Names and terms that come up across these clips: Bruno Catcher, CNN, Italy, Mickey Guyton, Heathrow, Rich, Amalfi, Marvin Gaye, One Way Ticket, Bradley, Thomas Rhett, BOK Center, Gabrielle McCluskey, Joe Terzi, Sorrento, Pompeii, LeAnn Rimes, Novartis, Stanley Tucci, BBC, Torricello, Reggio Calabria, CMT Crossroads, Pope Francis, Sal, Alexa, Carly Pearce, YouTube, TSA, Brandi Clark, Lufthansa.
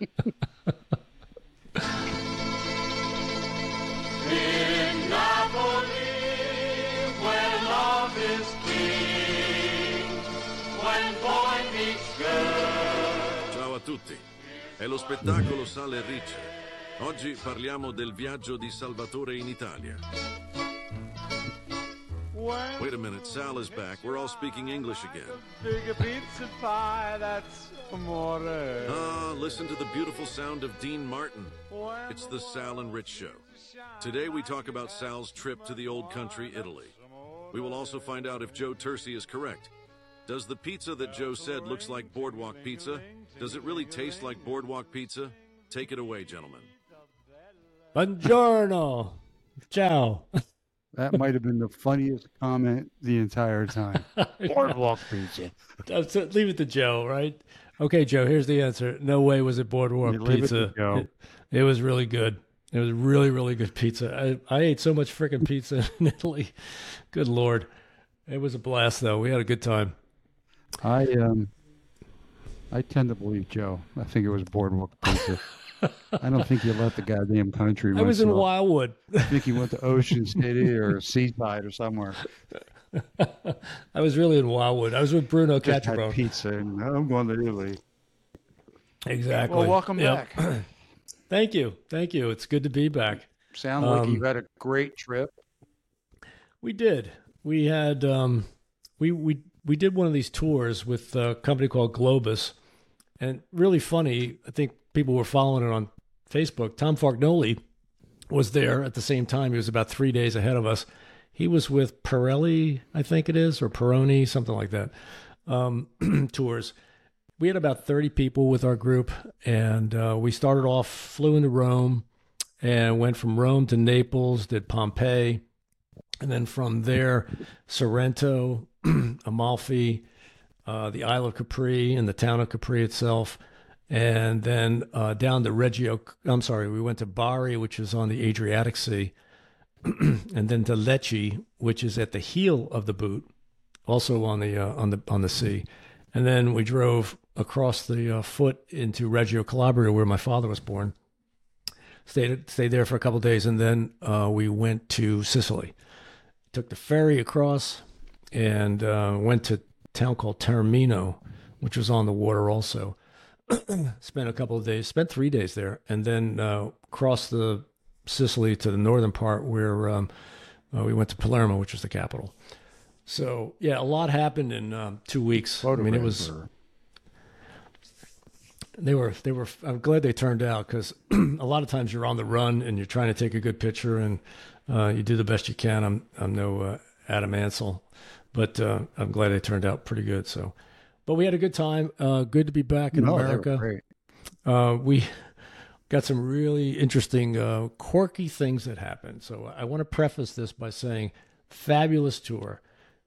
In Napoli, where love is king, when boy meets girl. Ciao a tutti, è lo spettacolo Sal e Rich. Oggi parliamo del viaggio di Salvatore in Italia. Wait a minute, Sal is back. We're all speaking English again. Bigger pizza pie, that's amore. Ah, listen to the beautiful sound of Dean Martin. It's the Sal and Rich show. Today we talk about Sal's trip to the old country, Italy. We will also find out if Joe Terzi is correct. Does the pizza that Joe said looks like boardwalk pizza? Does it really taste like boardwalk pizza? Take it away, gentlemen. Buongiorno. Ciao. That might have been the funniest comment the entire time. Boardwalk pizza. Leave it to Joe, right? Okay, Joe, here's the answer. No way was it boardwalk pizza. It was really good. It was really, really good pizza. I ate so much freaking pizza in Italy. Good Lord. It was a blast, though. We had a good time. I tend to believe Joe. I think it was boardwalk pizza. I don't think he left the goddamn country. I was in Wildwood. I think he went to Ocean City or Seaside or somewhere. I was really in Wildwood. I was with Bruno Catcher. Had pizza. And I'm going to Italy. Exactly. Well, welcome back. Thank you. Thank you. It's good to be back. Sound like you had a great trip. We did. We had we did one of these tours with a company called Globus, and really funny. I think people were following it on Facebook. Tom Fargnoli was there at the same time. He was about 3 days ahead of us. He was with Pirelli, I think it is, or Peroni, something like that, tours. We had about 30 people with our group, and we started off, flew into Rome, and went from Rome to Naples, did Pompeii, and then from there, Sorrento, Amalfi, the Isle of Capri, and the town of Capri itself. And then down to we went to Bari, which is on the Adriatic Sea, and then to Lecce, which is at the heel of the boot, also on the sea. And then we drove across the foot into Reggio Calabria, where my father was born. Stayed there for a couple of days, and then we went to Sicily. Took the ferry across, and went to a town called Termino, which was on the water also. Spent 3 days there, and then crossed the Sicily to the northern part where we went to Palermo, which was the capital. So, yeah, a lot happened in 2 weeks. I mean, it was... They were. I'm glad they turned out, because a lot of times you're on the run and you're trying to take a good picture, and you do the best you can. I'm no Adam Ansel, but I'm glad they turned out pretty good, so... But we had a good time. Good to be back in America. They were great. We got some really interesting, quirky things that happened. So I want to preface this by saying, fabulous tour,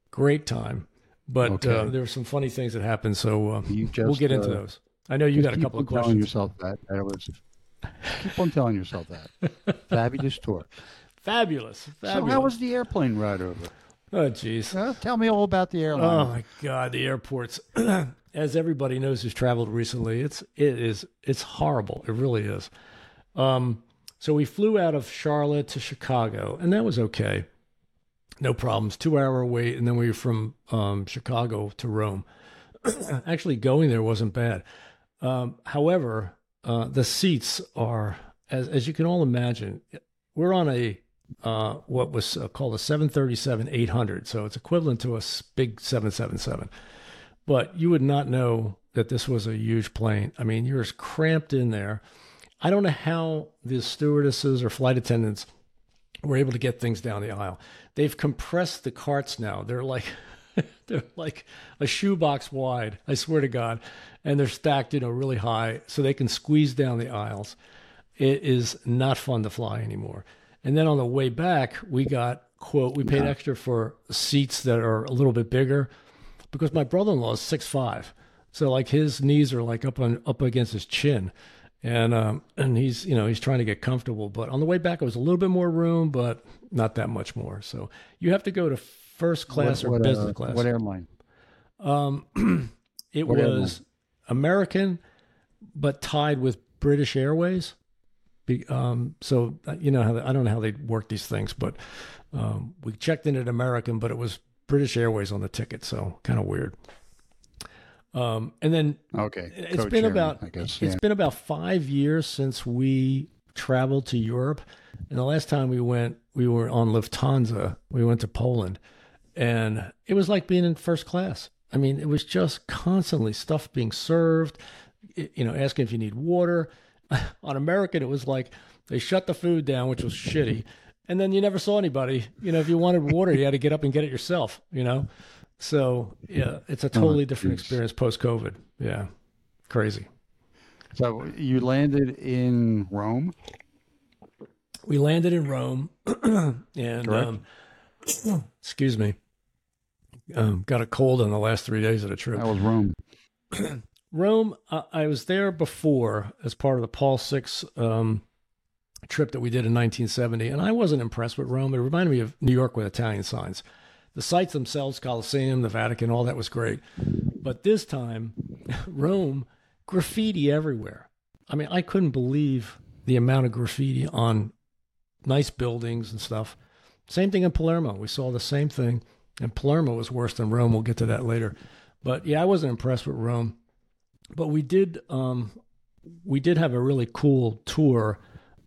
great time. But there were some funny things that happened. So we'll get into those. I know you got a couple of questions. Keep on telling yourself that. Fabulous tour. Fabulous. So how was the airplane ride over? Oh, geez. Tell me all about the airline. Oh, my God, the airports. As everybody knows who's traveled recently, it's horrible. It really is. So we flew out of Charlotte to Chicago, and that was okay. No problems. 2 hour wait, and then we were from Chicago to Rome. Actually, going there wasn't bad. However, the seats are, as you can all imagine, we're on a... what was called a 737-800, so it's equivalent to a big 777. But you would not know that this was a huge plane. I mean, you're as cramped in there. I don't know how the stewardesses or flight attendants were able to get things down the aisle. They've compressed the carts now. They're like a shoebox wide, I swear to God, and they're stacked, really high, so they can squeeze down the aisles. It is not fun to fly anymore. And then on the way back, we got, quote, we paid extra for seats that are a little bit bigger, because my brother-in-law is 6'5". So like his knees are like up against his chin, and he's, he's trying to get comfortable. But on the way back, it was a little bit more room, but not that much more. So you have to go to first class or business class. What airline? It was American, but tied with British Airways. So you know how I don't know how they work these things, but we checked in at American, but it was British Airways on the ticket, so kind of weird. And then okay, it's been about it's been about 5 years since we traveled to Europe, and the last time we went, we were on Lufthansa. We went to Poland, and it was like being in first class. I mean, it was just constantly stuff being served, you know, asking if you need water. On American, it was like they shut the food down, which was shitty. And then you never saw anybody. You know, if you wanted water, you had to get up and get it yourself, you know? So, yeah, it's a totally different experience post-COVID. Yeah, crazy. So you landed in Rome? We landed in Rome. And, excuse me, got a cold on the last 3 days of the trip. That was Rome. Rome, I was there before as part of the Paul VI trip that we did in 1970, and I wasn't impressed with Rome. It reminded me of New York with Italian signs. The sites themselves, Colosseum, the Vatican, all that was great. But this time, Rome, graffiti everywhere. I mean, I couldn't believe the amount of graffiti on nice buildings and stuff. Same thing in Palermo. We saw the same thing, and Palermo was worse than Rome. We'll get to that later. But, yeah, I wasn't impressed with Rome. But we did have a really cool tour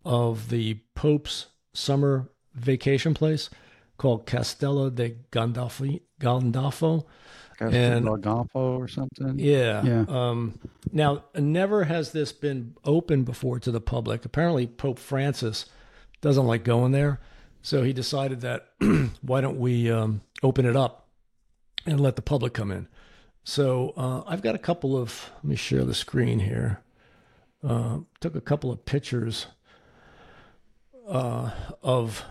of the Pope's summer vacation place called Castello de Gandolfo. Castello de Gandolfo or something. Yeah. Now, never has this been open before to the public. Apparently, Pope Francis doesn't like going there. So he decided that why don't we open it up and let the public come in. So I've got a couple of, let me share the screen here. Took a couple of pictures of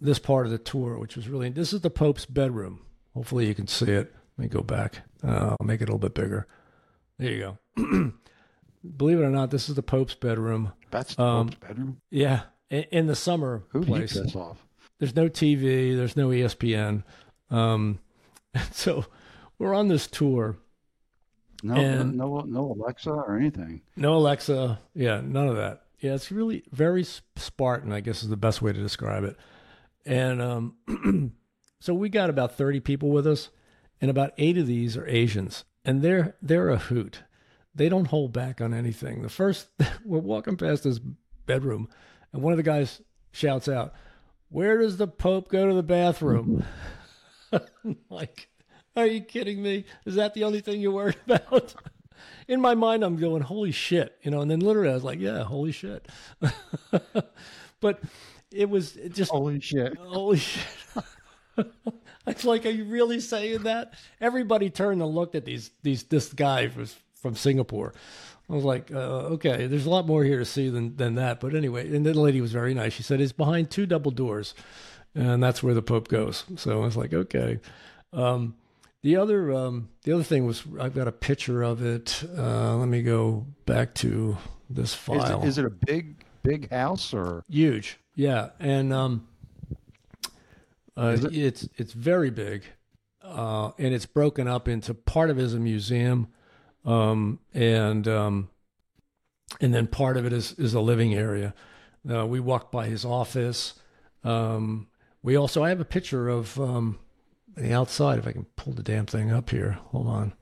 this part of the tour, which was really, this is the Pope's bedroom. Hopefully you can see it. Let me go back. I'll make it a little bit bigger. There you go. Believe it or not, this is the Pope's bedroom. That's the Pope's bedroom? Yeah, in the summer place. There's no TV, there's no ESPN. So... we're on this tour. No Alexa or anything. No Alexa. Yeah, none of that. Yeah, it's really very Spartan, I guess is the best way to describe it. And so we got about 30 people with us, and about 8 of these are Asians. And they're a hoot. They don't hold back on anything. The first, we're walking past this bedroom, and one of the guys shouts out, "Where does the Pope go to the bathroom?" Like... are you kidding me? Is that the only thing you're worried about? In my mind, I'm going, holy shit, you know, and then literally I was like, yeah, holy shit. But it was just... holy shit. Holy shit. It's like, are you really saying that? Everybody turned and looked at this guy from Singapore. I was like, okay, there's a lot more here to see than that. But anyway, and the lady was very nice. She said, it's behind 2 double doors, and that's where the Pope goes. So I was like, okay. The other thing was, I've got a picture of it. Let me go back to this file. Is it a big house or huge? Yeah, and it's very big, and it's broken up into part of it is a museum, and then part of it is a living area. We walked by his office. I have a picture of. The outside, if I can pull the damn thing up here. Hold on.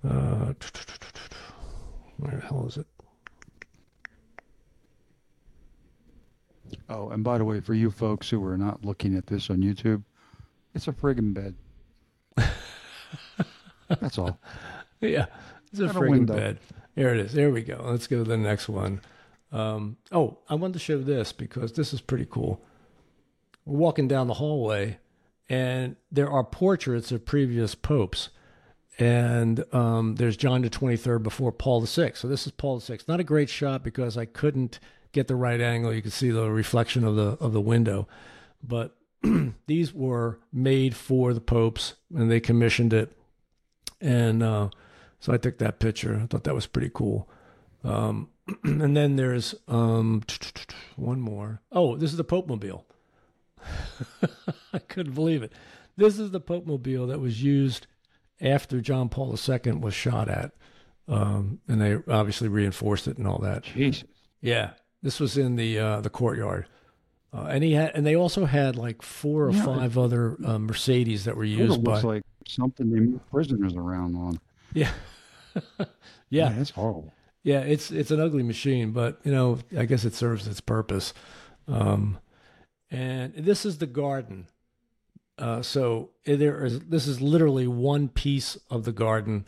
Where the hell is it? Oh, and by the way, for you folks who are not looking at this on YouTube, it's a friggin' bed. That's all. Yeah, it's a friggin' bed. There it is. There we go. Let's go to the next one. I wanted to show this because this is pretty cool. We're walking down the hallway. And there are portraits of previous popes. And there's John the 23rd before Paul VI. So this is Paul VI. Not a great shot because I couldn't get the right angle. You can see the reflection of the window. But these were made for the popes, and they commissioned it. And so I took that picture. I thought that was pretty cool. And then there's one more. Oh, this is the Pope Mobile. I couldn't believe it. This is the Pope Mobile that was used after John Paul II was shot at. And they obviously reinforced it and all that. Jesus. Yeah. This was in the courtyard. And they also had like four or five other Mercedes that were used. It looks like something they moved prisoners around on. Yeah. Yeah. Man, that's horrible. Yeah, it's an ugly machine, but you know, I guess it serves its purpose. And this is the garden. So this is literally one piece of the garden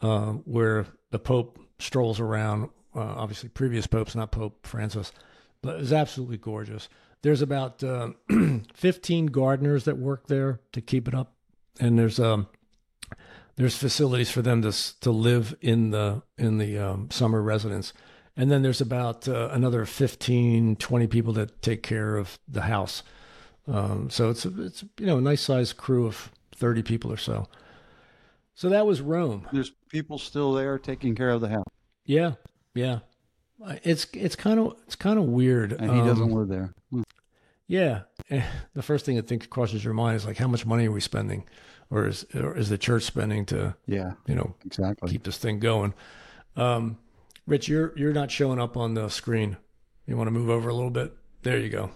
where the Pope strolls around. Obviously, previous popes, not Pope Francis, but it's absolutely gorgeous. There's about 15 gardeners that work there to keep it up, and there's facilities for them to live in the summer residence. And then there's about another 15, 20 people that take care of the house. So it's a nice sized crew of 30 people or so. So that was Rome. There's people still there taking care of the house. Yeah, yeah. It's kind of weird. And he doesn't live there. Yeah. The first thing that crosses your mind is like, how much money are we spending, or is the church spending to keep this thing going? Rich, you're not showing up on the screen. You want to move over a little bit? There you go.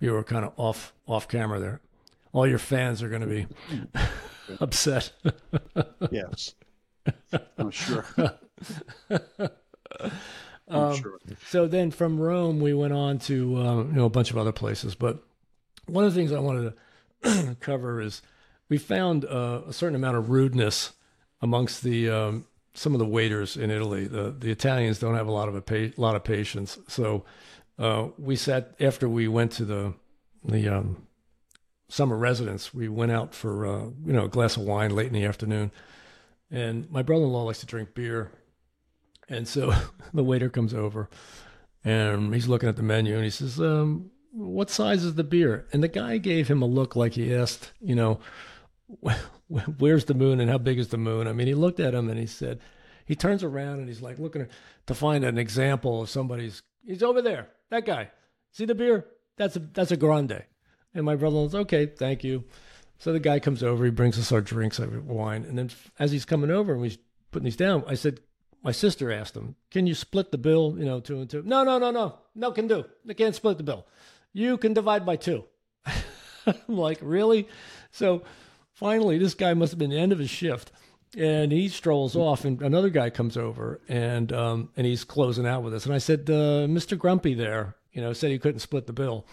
You were kind of off camera there. All your fans are going to be upset. Yes, I'm sure. I'm sure. So then from Rome, we went on to a bunch of other places. But one of the things I wanted to cover is we found a certain amount of rudeness amongst the some of the waiters in Italy. The Italians don't have a lot of patience, so. We sat after we went to the summer residence. We went out for a glass of wine late in the afternoon, and my brother-in-law likes to drink beer, and so the waiter comes over, and he's looking at the menu and he says, "What size is the beer?" And the guy gave him a look like he asked, "Where's the moon and how big is the moon?" I mean, he looked at him and he said, he turns around and he's like looking to find an example of somebody's. He's over there. That guy. See the beer? That's a grande. And my brother-in-law's, okay, thank you. So the guy comes over. He brings us our drinks, our wine. And then as he's coming over and he's putting these down, I said, my sister asked him, can you split the bill, 2 and 2? No. No can do. They can't split the bill. You can divide by 2. I'm like, really? So finally, this guy must have been the end of his shift. And he strolls off, and another guy comes over, and he's closing out with us. And I said, Mr. Grumpy there, said he couldn't split the bill.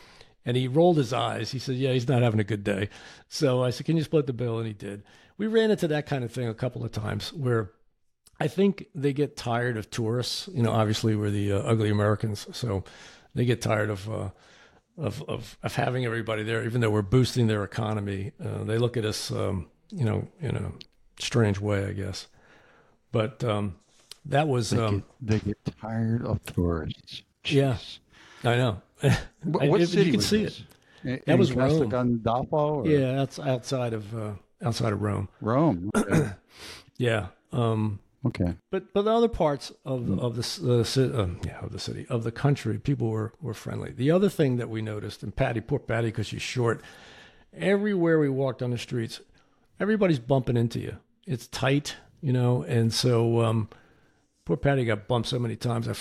And he rolled his eyes. He said, yeah, he's not having a good day. So I said, can you split the bill? And he did. We ran into that kind of thing a couple of times where I think they get tired of tourists. Obviously we're the ugly Americans, so they get tired of having everybody there, even though we're boosting their economy. They look at us, strange way, I guess, but that was they get tired of tourists. Jeez. Yeah, I know. What city you can see this? It. That was Rome. Castello de Gandolfo, yeah, that's outside of Rome. Rome. Okay. Yeah. Okay. But the other parts of the city, of the country, people were friendly. The other thing that we noticed, and poor Patty, because she's short, everywhere we walked on the streets, everybody's bumping into you. It's tight, and so poor Patty got bumped so many times. I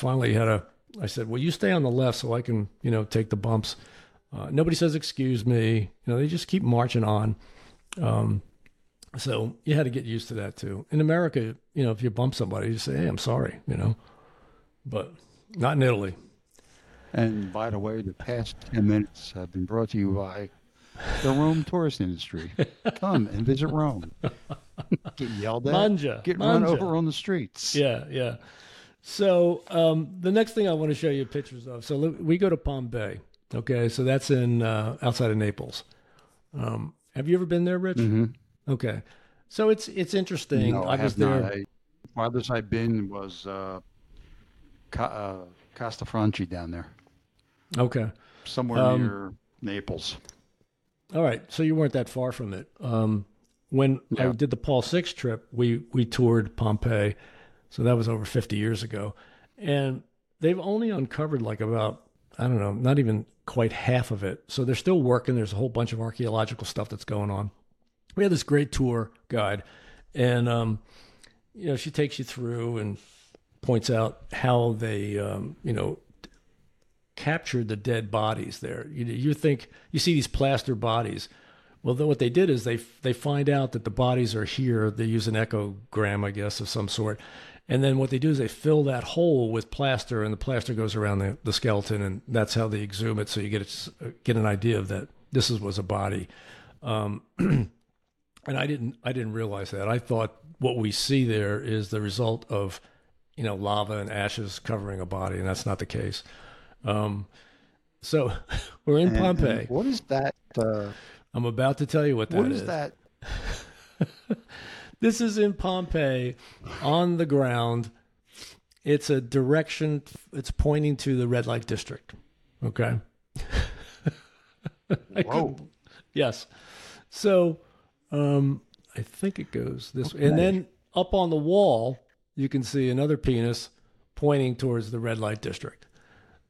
said, well, you stay on the left so I can, take the bumps. Nobody says, excuse me. They just keep marching on. So you had to get used to that too. In America, if you bump somebody, you say, hey, I'm sorry, but not in Italy. And by the way, the past 10 minutes have been brought to you by the Rome tourist industry. Come and visit Rome. Get yelled at. Get run over on the streets. Yeah, yeah. So the next thing I want to show you pictures of. So we go to Palm Bay. Okay, so that's in outside of Naples. Have you ever been there, Rich? Mm-hmm. Okay. So it's interesting. No, I was there. Not. The farthest I've been was Castelfranchi down there. Okay. Somewhere near Naples. All right, so you weren't that far from it. I did the Paul VI trip, we toured Pompeii, so that was over 50 years ago. And they've only uncovered like about, I don't know, not even quite half of it. So they're still working. There's a whole bunch of archaeological stuff that's going on. We had this great tour guide, and you know, she takes you through and points out how they, you know, captured the dead bodies there. You think you see these plaster bodies. Well, then what they did is they find out that the bodies are here. They use an echogram, I guess, of some sort. And then what they do is they fill that hole with plaster, and the plaster goes around the skeleton, and that's how they exhume it. So you get an idea of that this was a body. And I didn't realize that. I thought what we see there is the result of, you know, lava and ashes covering a body, and that's not the case. So we're in Pompeii. What is that? I'm about to tell you what that is. What is that? This is in Pompeii, on the ground. It's a direction. It's pointing to the red light district. Okay. Whoa. Yes. So I think it goes this way. And then up on the wall, you can see another penis pointing towards the red light district.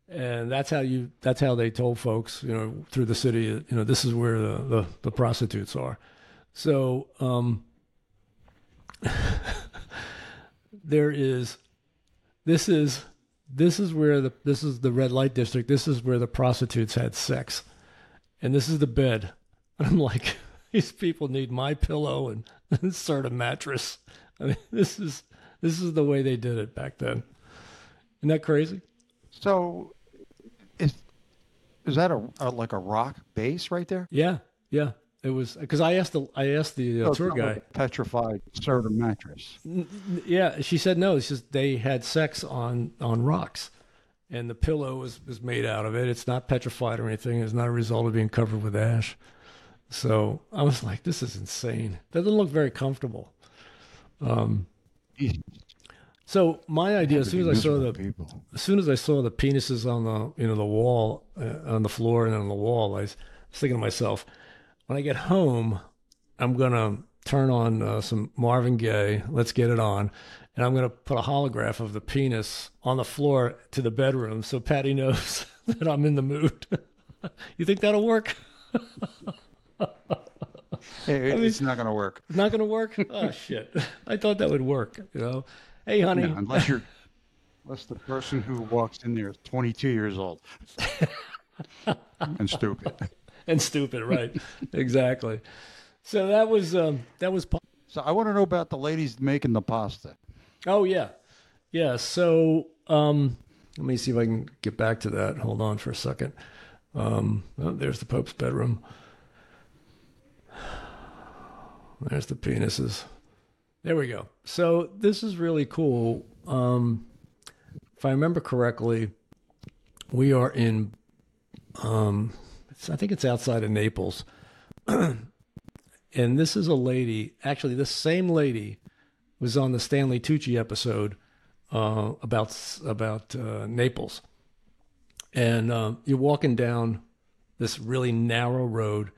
And that's how they told folks, you know, through the city, you know, this is where the prostitutes are. So this is the red light district. This is where the prostitutes had sex, and this is the bed. And I'm like, these people need my pillow and sort of mattress. I mean, this is the way they did it back then. Isn't that crazy? So is that a like a rock base right there? Yeah. It was because I asked the tour guy. Like a petrified sort of mattress. Yeah, she said no. It's just they had sex on rocks, and the pillow is made out of it. It's not petrified or anything. It's not a result of being covered with ash. So I was like, this is insane. That doesn't look very comfortable. So my idea, as soon as I saw the penises on the wall, on the floor and on the wall, I was thinking to myself, when I get home, I'm gonna turn on some Marvin Gaye, Let's Get It On, and I'm gonna put a holograph of the penis on the floor to the bedroom, so Patty knows that I'm in the mood. You think that'll work? Hey, it's not gonna work. It's not gonna work? Oh shit! I thought that would work. You know. Hey, honey. No, unless the person who walks in there is 22 years old and stupid. And stupid, right? Exactly. So that was. So I want to know about the ladies making the pasta. Oh yeah. So let me see if I can get back to that. Hold on for a second. There's the Pope's bedroom. There's the penises. There we go. So this is really cool. If I remember correctly, we are in, I think it's outside of Naples. And this is a lady, actually this same lady was on the Stanley Tucci episode about Naples. And you're walking down this really narrow road,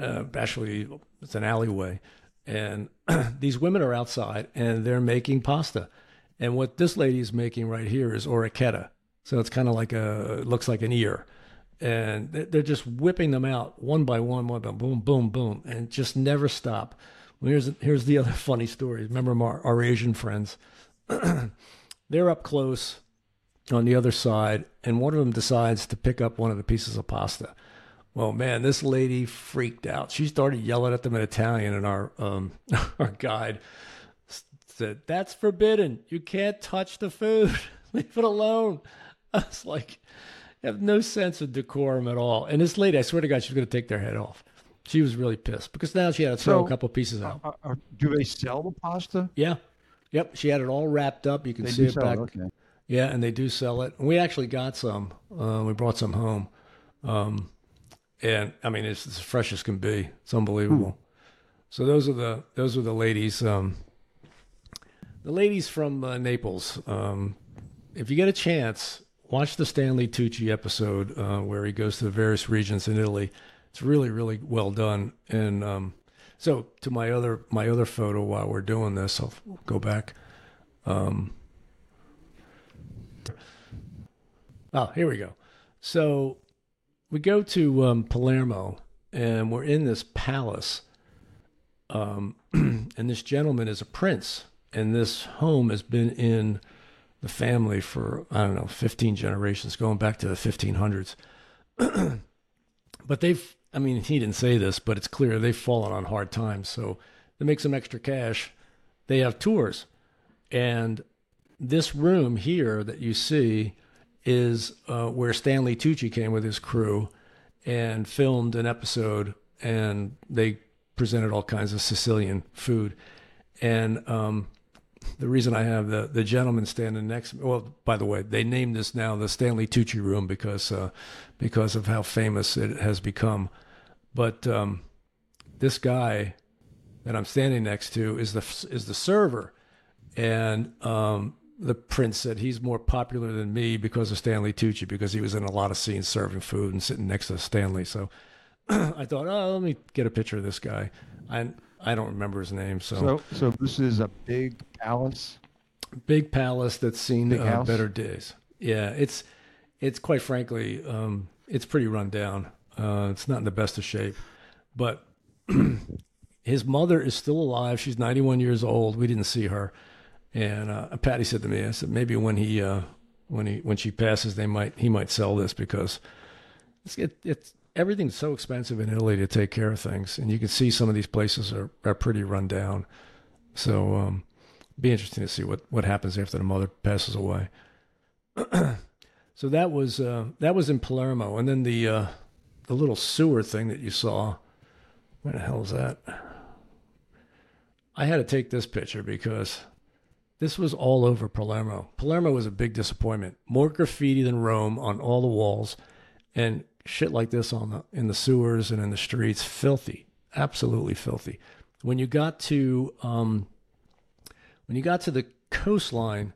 actually it's an alleyway. And these women are outside and they're making pasta. And what this lady is making right here is orecchietta. So it's kind of like it looks like an ear. And they're just whipping them out one by one, boom, boom, boom, and just never stop. Well, here's the other funny story. Remember our Asian friends. They're up close on the other side, and one of them decides to pick up one of the pieces of pasta. Well, man, this lady freaked out. She started yelling at them in Italian, and our guide said, "That's forbidden. You can't touch the food. Leave it alone." I was like, I have no sense of decorum at all. And this lady, I swear to God, she's going to take their head off. She was really pissed because now she had to throw a couple pieces out. Do they sell the pasta? Yeah. Yep. She had it all wrapped up. You can see it back. Okay. Yeah, and they do sell it. And we actually got some. We brought some home. And I mean, it's as fresh as can be. It's unbelievable. So those are the ladies. The ladies from Naples. If you get a chance, watch the Stanley Tucci episode where he goes to the various regions in Italy. It's really, really well done. And so to my other photo while we're doing this, I'll go back. Here we go. So. We go to Palermo, and we're in this palace, and this gentleman is a prince, And this home has been in the family for, I don't know, 15 generations, going back to the 1500s. But they've, I mean, he didn't say this, but it's clear they've fallen on hard times. So to make some extra cash, they have tours. And this room here that you see is where Stanley Tucci came with his crew and filmed an episode, and they presented all kinds of Sicilian food. And the reason I have the gentleman standing next to me, well, by the way, they named this now the Stanley Tucci room because of how famous it has become. But this guy that I'm standing next to is the server. And the prince said he's more popular than me because of Stanley Tucci, because he was in a lot of scenes serving food and sitting next to Stanley. So I thought, oh, let me get a picture of this guy. I don't remember his name. So this is a big palace? Big palace that's seen better days. Yeah, it's quite frankly, it's pretty run down. It's not in the best of shape. But his mother is still alive. She's 91 years old. We didn't see her. And Patty said to me, I said, maybe when she passes, he might sell this, because it's everything's so expensive in Italy to take care of things. And you can see some of these places are pretty run down. So it'd be interesting to see what happens after the mother passes away. So that was in Palermo. And then the little sewer thing that you saw, where the hell is that? I had to take this picture because this was all over Palermo. Palermo was a big disappointment. More graffiti than Rome on all the walls, and shit like this in the sewers and in the streets. Filthy, absolutely filthy. When you got to the coastline,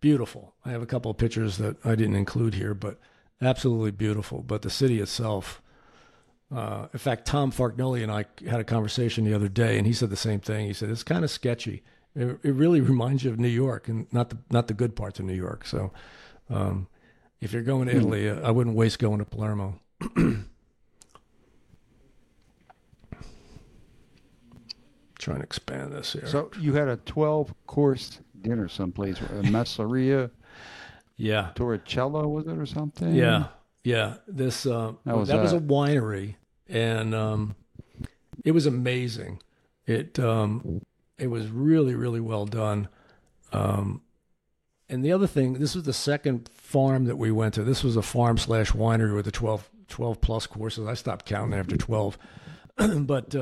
beautiful. I have a couple of pictures that I didn't include here, but absolutely beautiful. But the city itself, in fact, Tom Fargnoli and I had a conversation the other day, and he said the same thing. He said it's kind of sketchy. It really reminds you of New York, and not the good parts of New York. So if you're going to Italy, I wouldn't waste going to Palermo. Trying to expand this here. So you had a 12-course dinner someplace, Messeria. Yeah. Torricello, was it, or something? Yeah, yeah. This that was a winery, and it was amazing. It was really, really well done. And the other thing, this was the second farm that we went to. This was a farm/winery with the 12 plus courses. I stopped counting after 12, but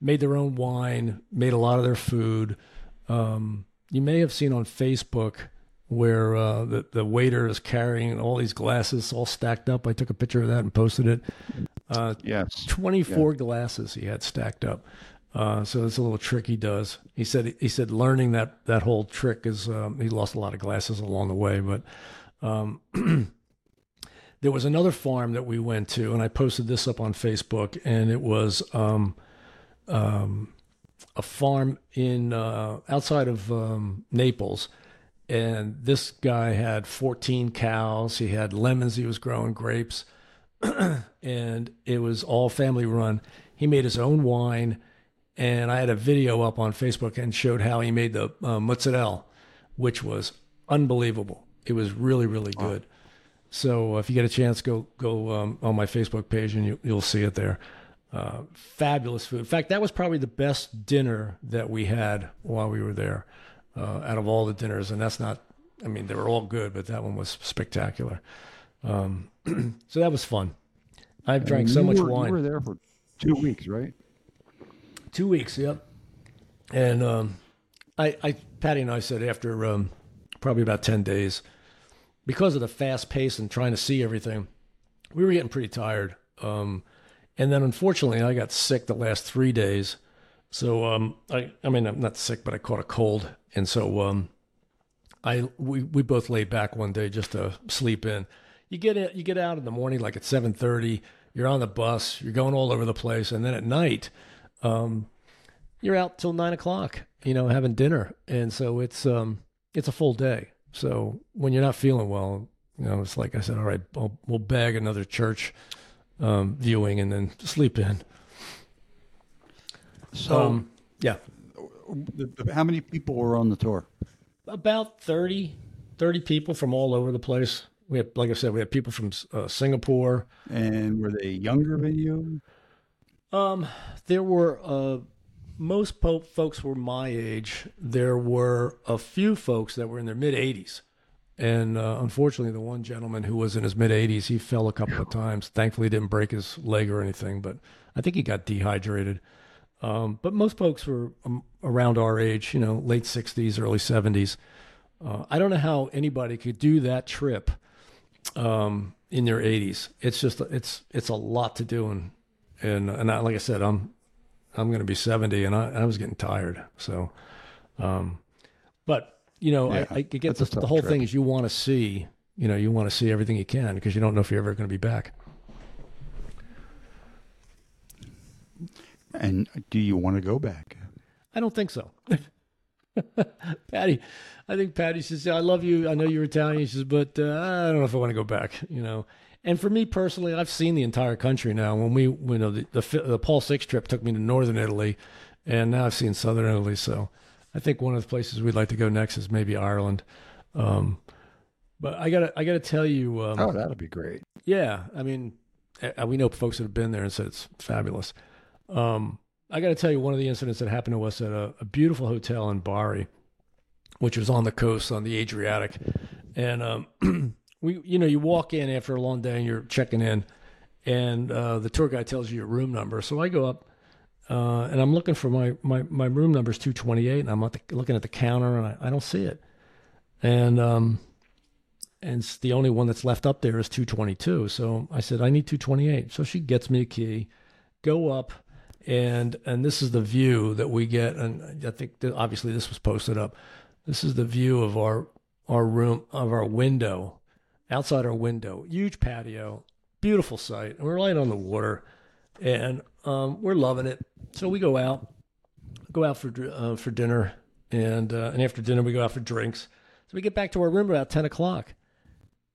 made their own wine, made a lot of their food. You may have seen on Facebook where the waiter is carrying all these glasses all stacked up. I took a picture of that and posted it. Yes. 24 glasses he had stacked up. So it's a little trick he does. He said learning that whole trick is he lost a lot of glasses along the way. But there was another farm that we went to, and I posted this up on Facebook, and it was a farm in outside of Naples. And this guy had 14 cows. He had lemons. He was growing grapes. And it was all family run. He made his own wine. And I had a video up on Facebook and showed how he made the mozzarella, which was unbelievable. It was really, really good. Wow. So if you get a chance, go on my Facebook page and you'll see it there. Fabulous food. In fact, that was probably the best dinner that we had while we were there out of all the dinners. And that's not, I mean, they were all good, but that one was spectacular. So that was fun. I've drank so much wine. You were there for 2 weeks, right? 2 weeks, yep. And Patty and I said after probably about 10 days, because of the fast pace and trying to see everything, we were getting pretty tired. And then unfortunately, I got sick the last 3 days. So, I mean, I'm not sick, but I caught a cold. And so we both laid back one day just to sleep in. You get out in the morning like at 7:30, you're on the bus, you're going all over the place. And then at night, you're out till 9 o'clock, having dinner. And so it's a full day. So when you're not feeling well, it's like I said, all right, we'll bag another church, viewing and then sleep in. So, yeah. How many people were on the tour? About 30 people from all over the place. We had, like I said, we had people from Singapore. And were they younger than you? There were most Pope folks were my age. There were a few folks that were in their mid 80s, and unfortunately, the one gentleman who was in his mid 80s, he fell a couple of times. Thankfully, didn't break his leg or anything, but I think he got dehydrated. But most folks were around our age, you know, late 60s, early 70s. I don't know how anybody could do that trip in their 80s. It's just it's a lot to do, and I, like I said, I'm going to be 70, and I was getting tired. So, but you know, yeah, I get this, the whole trip. Thing is you want to see everything you can because you don't know if you're ever going to be back. And do you want to go back? I don't think so. Patty, I think Patty says, I love you. I know you're Italian. She says, but I don't know if I want to go back, you know. And for me personally, I've seen the entire country now. When we, you know, the Paul VI trip took me to northern Italy, and now I've seen southern Italy. So I think one of the places we'd like to go next is maybe Ireland. But I gotta tell you. Oh, that'd be great. Yeah. I mean, we know folks that have been there and said it's fabulous. I got to tell you one of the incidents that happened to us at a beautiful hotel in Bari, which was on the coast on the Adriatic. And we, you know, you walk in after a long day and you're checking in, and the tour guide tells you your room number. So I go up and I'm looking for my room number is 228, and I'm looking at the counter, and I don't see it. And it's the only one that's left up there is 222. So I said, I need 228. So she gets me a key, go up. And this is the view that we get, and I think that obviously this was posted up. This is the view of our room, of our window, outside our window, huge patio, beautiful sight. And we're right on the water, and we're loving it. So we go out for dinner, and after dinner we go out for drinks. So we get back to our room about 10 o'clock,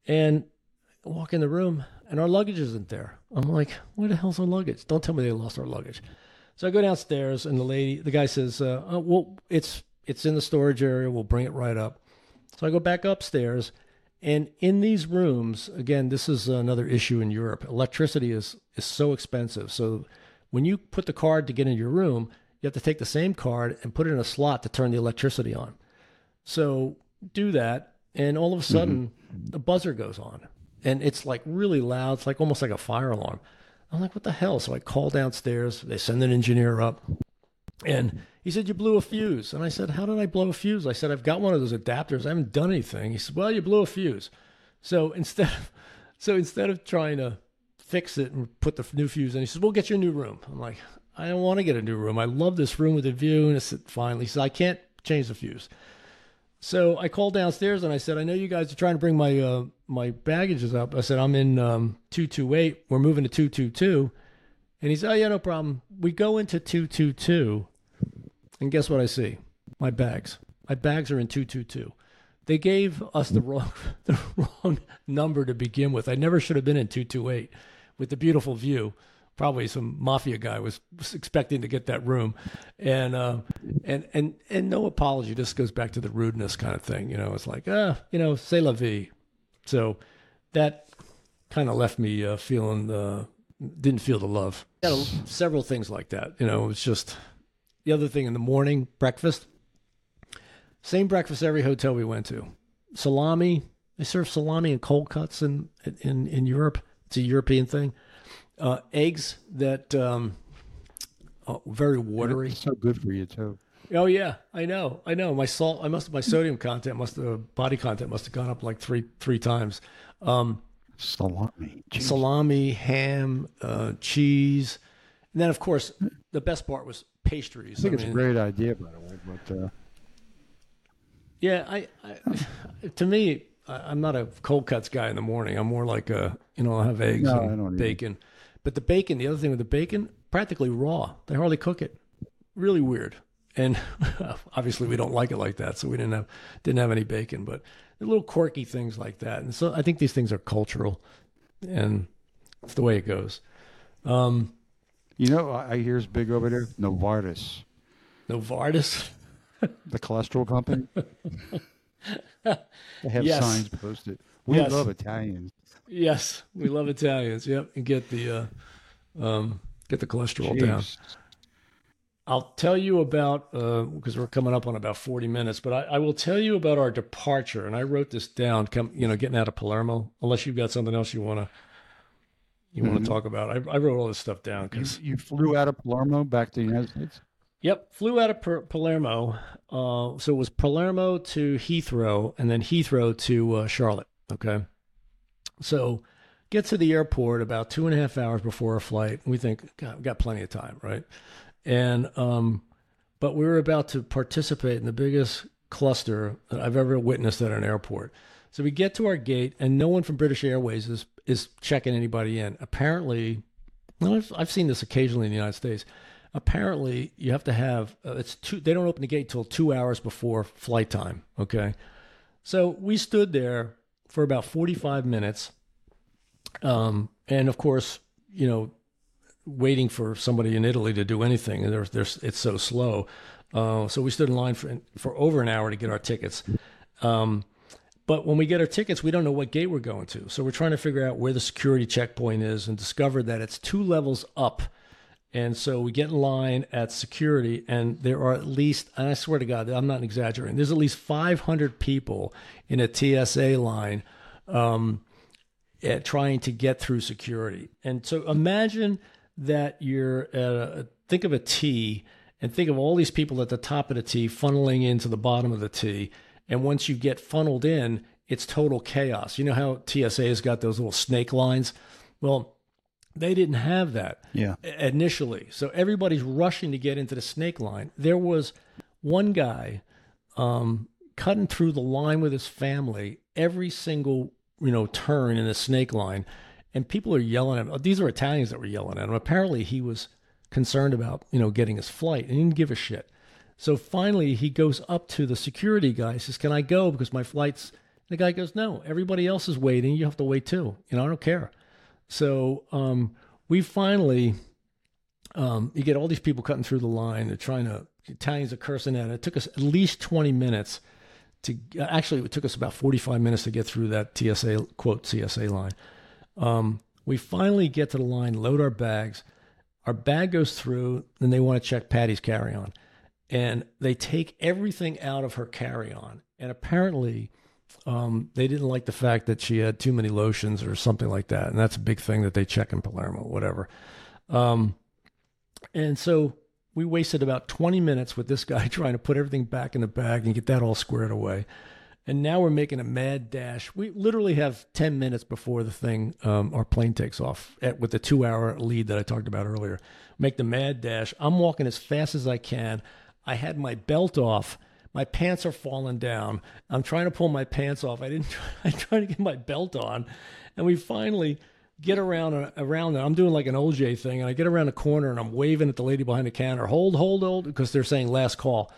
and walk in the room, and our luggage isn't there. I'm like, where the hell's our luggage? Don't tell me they lost our luggage. So I go downstairs, and the guy says, well, it's in the storage area. We'll bring it right up. So I go back upstairs, and in these rooms, again, this is another issue in Europe. Electricity is so expensive. So when you put the card to get in your room, you have to take the same card and put it in a slot to turn the electricity on. So do that, and all of a sudden, the buzzer goes on. And it's like really loud. It's like almost like a fire alarm. I'm like, what the hell? So I call downstairs. They send an engineer up. And he said, you blew a fuse. And I said, how did I blow a fuse? I said, I've got one of those adapters. I haven't done anything. He said, well, you blew a fuse. So instead of trying to fix it and put the new fuse in, he says, we'll get you a new room. I'm like, I don't want to get a new room. I love this room with the view. And it's finally, he says, I can't change the fuse. So I called downstairs and I said, I know you guys are trying to bring my my baggages up. I said, I'm in 228. We're moving to 222. And he said, oh, yeah, no problem. We go into 222. And guess what I see? My bags. My bags are in 222. They gave us the wrong number to begin with. I never should have been in 228 with the beautiful view. Probably some mafia guy was expecting to get that room, and no apology. This goes back to the rudeness kind of thing, you know. It's like you know, c'est la vie. So that kind of left me feeling didn't feel the love. Several things like that, you know. It's just the other thing in the morning breakfast. Same breakfast every hotel we went to. Salami. They serve salami and cold cuts in Europe. It's a European thing. Eggs that very watery. It's so good for you too. Oh yeah, I know. My sodium content body content must have gone up like three times. Salami, cheese. Salami, ham, cheese, and then of course the best part was pastries. I mean, it's a great idea, by the way. But yeah, I to me, I'm not a cold cuts guy in the morning. I'm more like I'll have eggs and bacon. Either. But the bacon, the other thing with the bacon, practically raw. They hardly cook it. Really weird. And obviously we don't like it like that, so we didn't have any bacon. But little quirky things like that. And so I think these things are cultural, and it's the way it goes. I hear it's big over there. Novartis. The cholesterol company. They have signs posted. We love Italians. Yes, we love Italians. Yep, and get the cholesterol down. I'll tell you about, because we're coming up on about 40 minutes, but I will tell you about our departure. And I wrote this down, getting out of Palermo, unless you've got something else you want to talk about. I wrote all this stuff down. You flew out of Palermo back to the United States? Yep, flew out of Palermo. So it was Palermo to Heathrow and then Heathrow to Charlotte, okay? So get to the airport about 2.5 hours before our flight. We think, God, we've got plenty of time, right? And but we were about to participate in the biggest cluster that I've ever witnessed at an airport. So we get to our gate, and no one from British Airways is checking anybody in. Apparently, well, I've seen this occasionally in the United States. Apparently, you have to have they don't open the gate till 2 hours before flight time. Okay, so we stood there for about 45 minutes, and of course, waiting for somebody in Italy to do anything, and it's so slow. So we stood in line for over an hour to get our tickets. But when we get our tickets, we don't know what gate we're going to. So we're trying to figure out where the security checkpoint is, and discovered that it's 2 levels up. And so we get in line at security, and there are at least, and I swear to God, I'm not exaggerating, there's at least 500 people in a TSA line at trying to get through security. And so imagine that you're at think of a T, and think of all these people at the top of the T funneling into the bottom of the T. And once you get funneled in, it's total chaos. You know how TSA has got those little snake lines? Well, they didn't have that initially. So everybody's rushing to get into the snake line. There was one guy cutting through the line with his family every single turn in the snake line. And people are yelling at him. These are Italians that were yelling at him. Apparently, he was concerned about, getting his flight, and he didn't give a shit. So finally, he goes up to the security guy. He says, "Can I go? Because my flight's..." The guy goes, "No, everybody else is waiting. You have to wait too. I don't care." So we finally, you get all these people cutting through the line. They're Italians are cursing at it. It took us at least 20 minutes it took us about 45 minutes to get through that TSA line. We finally get to the line, load our bags. Our bag goes through, then they want to check Patty's carry-on. And they take everything out of her carry-on. And apparently, they didn't like the fact that she had too many lotions or something like that. And that's a big thing that they check in Palermo, whatever. And so we wasted about 20 minutes with this guy trying to put everything back in the bag and get that all squared away. And now we're making a mad dash. We literally have 10 minutes before the thing, our plane takes off with the 2-hour lead that I talked about earlier. Make the mad dash. I'm walking as fast as I can. I had my belt off. My pants are falling down. I'm trying to pull my pants off. I tried to get my belt on. And we finally get around. I'm doing like an OJ thing. And I get around the corner and I'm waving at the lady behind the counter. Hold, because they're saying last call.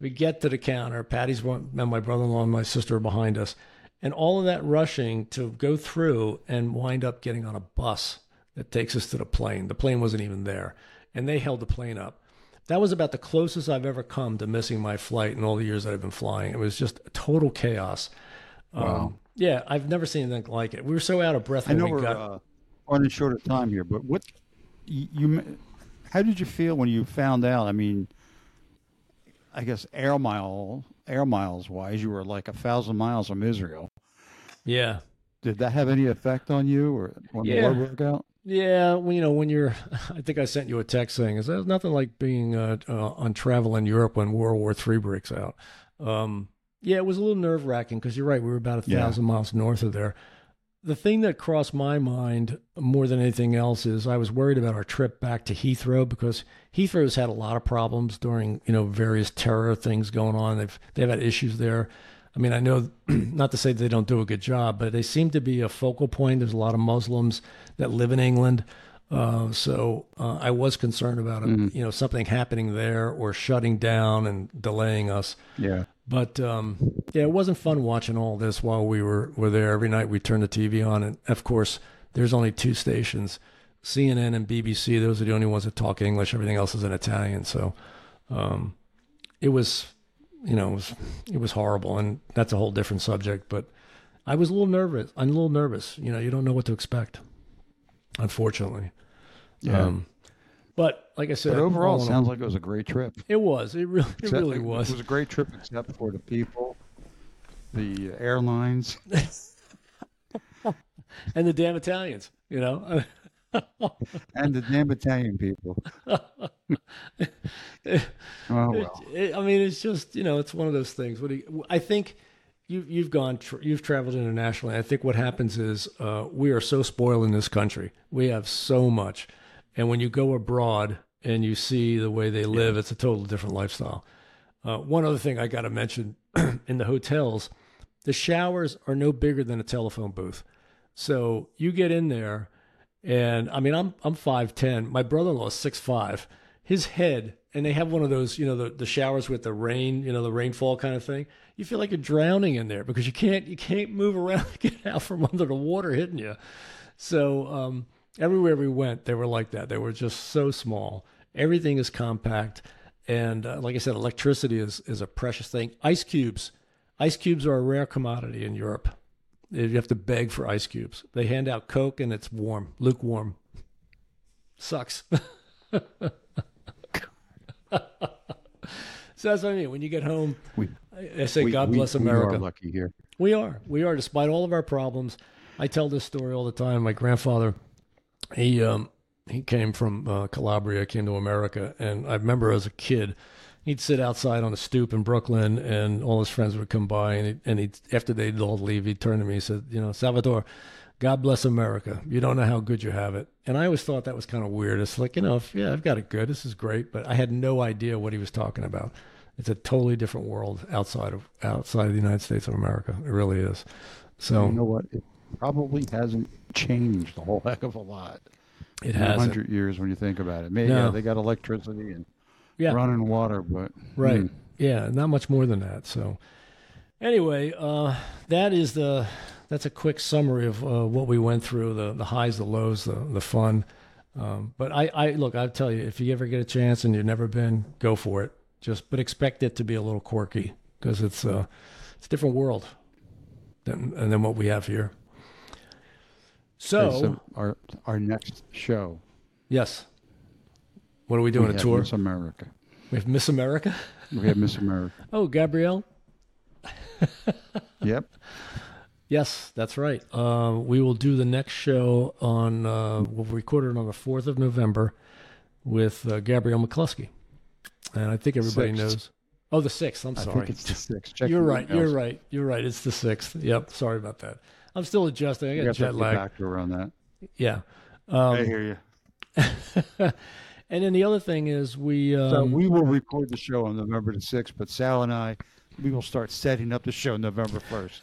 We get to the counter. Patty's one, and my brother-in-law and my sister are behind us. And all of that rushing to go through and wind up getting on a bus that takes us to the plane. The plane wasn't even there. And they held the plane up. That was about the closest I've ever come to missing my flight in all the years that I've been flying. It was just total chaos. Wow. Yeah, I've never seen anything like it. We were so out of breath when we got... I know we're on a shorter time here, but how did you feel when you found out? I mean... I guess air miles wise, you were like 1,000 miles from Israel. Yeah. Did that have any effect on you or on the blood workout? Yeah. Well, when I think I sent you a text saying, "Is that nothing like being on travel in Europe when World War III breaks out?" Yeah, it was a little nerve wracking because you're right. We were about 1,000 miles north of there. The thing that crossed my mind more than anything else is I was worried about our trip back to Heathrow because Heathrow's had a lot of problems during, various terror things going on. They've had issues there. I mean, I know not to say that they don't do a good job, but they seem to be a focal point. There's a lot of Muslims that live in England. So I was concerned about, something happening there or shutting down and delaying us. Yeah. But, it wasn't fun watching all this while we were there. Every night we turned the TV on. And, of course, there's only 2 stations, CNN and BBC. Those are the only ones that talk English. Everything else is in Italian. So it was you know, it was horrible. And that's a whole different subject, but I was a little nervous. I'm a little nervous. You know, you don't know what to expect, unfortunately. Yeah. But like I said, but overall, it sounds like it was a great trip. It was. It really was. It was a great trip, except for the people, the airlines, and the damn Italians. You know, and the damn Italian people. Oh well. I mean, it's just, you know, it's one of those things. I think you've traveled internationally. I think what happens is we are so spoiled in this country. We have so much. And when you go abroad and you see the way they live, it's a totally different lifestyle. One other thing I got to mention, in the hotels, the showers are no bigger than a telephone booth. So you get in there, and I mean, I'm 5'10". My brother-in-law is 6'5". His head, and they have one of those, you know, the showers with the rain, you know, the rainfall kind of thing. You feel like you're drowning in there because you can't move around, get out from under the water hitting you. So, everywhere we went, they were like that. They were just so small. Everything is compact. And like I said, electricity is a precious thing. Ice cubes. Ice cubes are a rare commodity in Europe. You have to beg for ice cubes. They hand out Coke and it's warm, lukewarm. Sucks. So that's what I mean. When you get home, God bless America. We are lucky here. We are, despite all of our problems. I tell this story all the time. My grandfather... He came from Calabria, came to America, and I remember as a kid, he'd sit outside on a stoop in Brooklyn, and all his friends would come by, and he'd, after they'd all leave, he'd turn to me and said, you know, Salvatore, God bless America. You don't know how good you have it. And I always thought that was kind of weird. It's like, you know, I've got it good. This is great, but I had no idea what he was talking about. It's a totally different world outside of the United States of America. It really is. So you know what? It probably hasn't changed a whole heck of a lot. It has 100 years when you think about it. Maybe no. Yeah, they got electricity and running water, but right, yeah, not much more than that. So anyway, that's a quick summary of what we went through: the highs, the lows, the fun. But I'll tell you, if you ever get a chance and you've never been, go for it. But expect it to be a little quirky because it's a different world than what we have here. So our next show. Yes. What are we doing? A tour? Miss America. We have Miss America? We have Miss America. Oh, Gabrielle? Yep. Yes, that's right. We will do the next show on, we'll record it on the 4th of November with Gabrielle McCluskey. And I think everybody knows. Oh, the 6th. I'm sorry. I think it's the 6th. Check You're right. It's the 6th. Yep. Sorry about that. I'm still adjusting. I got jet lag. Factor around that. Yeah. I hear you. And then the other thing is so we will record the show on November the 6th, but Sal and I, we will start setting up the show November 1st.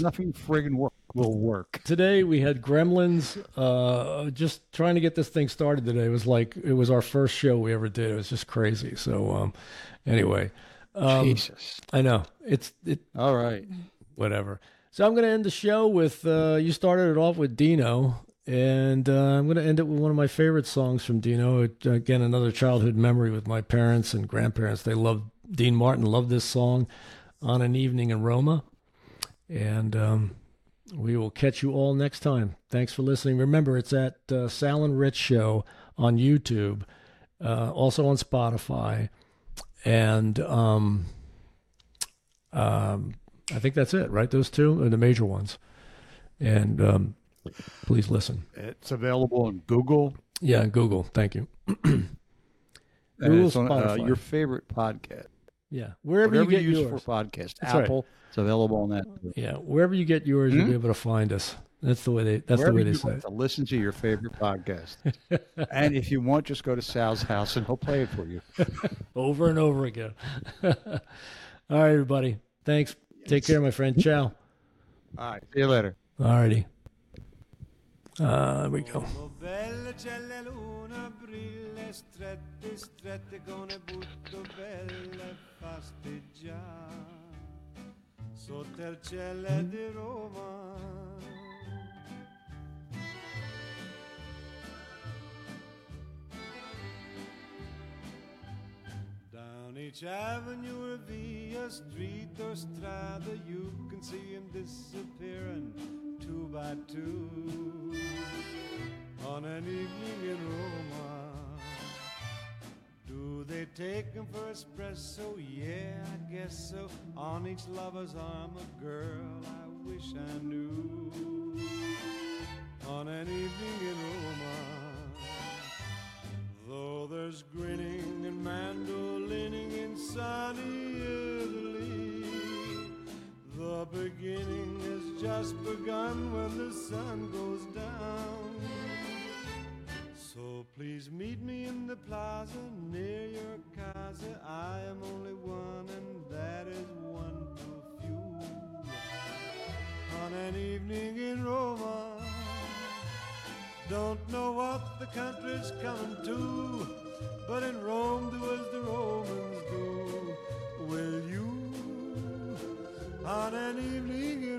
Nothing friggin' will work. Today we had gremlins. Just trying to get this thing started today. It was our first show we ever did. It was just crazy. So anyway. Jesus, I know it's all right, whatever. So I'm going to end the show with you started it off with Dino, and I'm going to end it with one of my favorite songs from Dino. Again, another childhood memory with my parents and grandparents. They Dean Martin loved this song, On an Evening in Roma, and we will catch you all next time. Thanks for listening. Remember, it's at Sal and Rich Show on YouTube, also on Spotify. And I think that's it, right? Those two are the major ones. And please listen. It's available on Google. Yeah, Google. Thank you. Google, it's on your favorite podcast. Yeah, wherever you get yours. For podcast. That's Apple. Right. It's available on that. Yeah, wherever you get yours, you'll be able to find us. That's the way they say it. To listen to your favorite podcast. And if you want, just go to Sal's house and he'll play it for you. Over and over again. All right, everybody. Thanks. Take care, my friend. Ciao. All right. See you later. All righty. There we go. each avenue or via street or strada, you can see them disappearing two by two on an evening in Roma. Do they take them for espresso? Yeah, I guess so. On each lover's arm a girl I wish I knew on an evening in Roma. Though there's grinning and mandolining in sunny Italy, the beginning has just begun when the sun goes down. So please meet me in the plaza near your casa. I am only one, and that is one too few on an evening in Roma. Don't know what the country's coming to, but in Rome do as the Romans do. Will you on an evening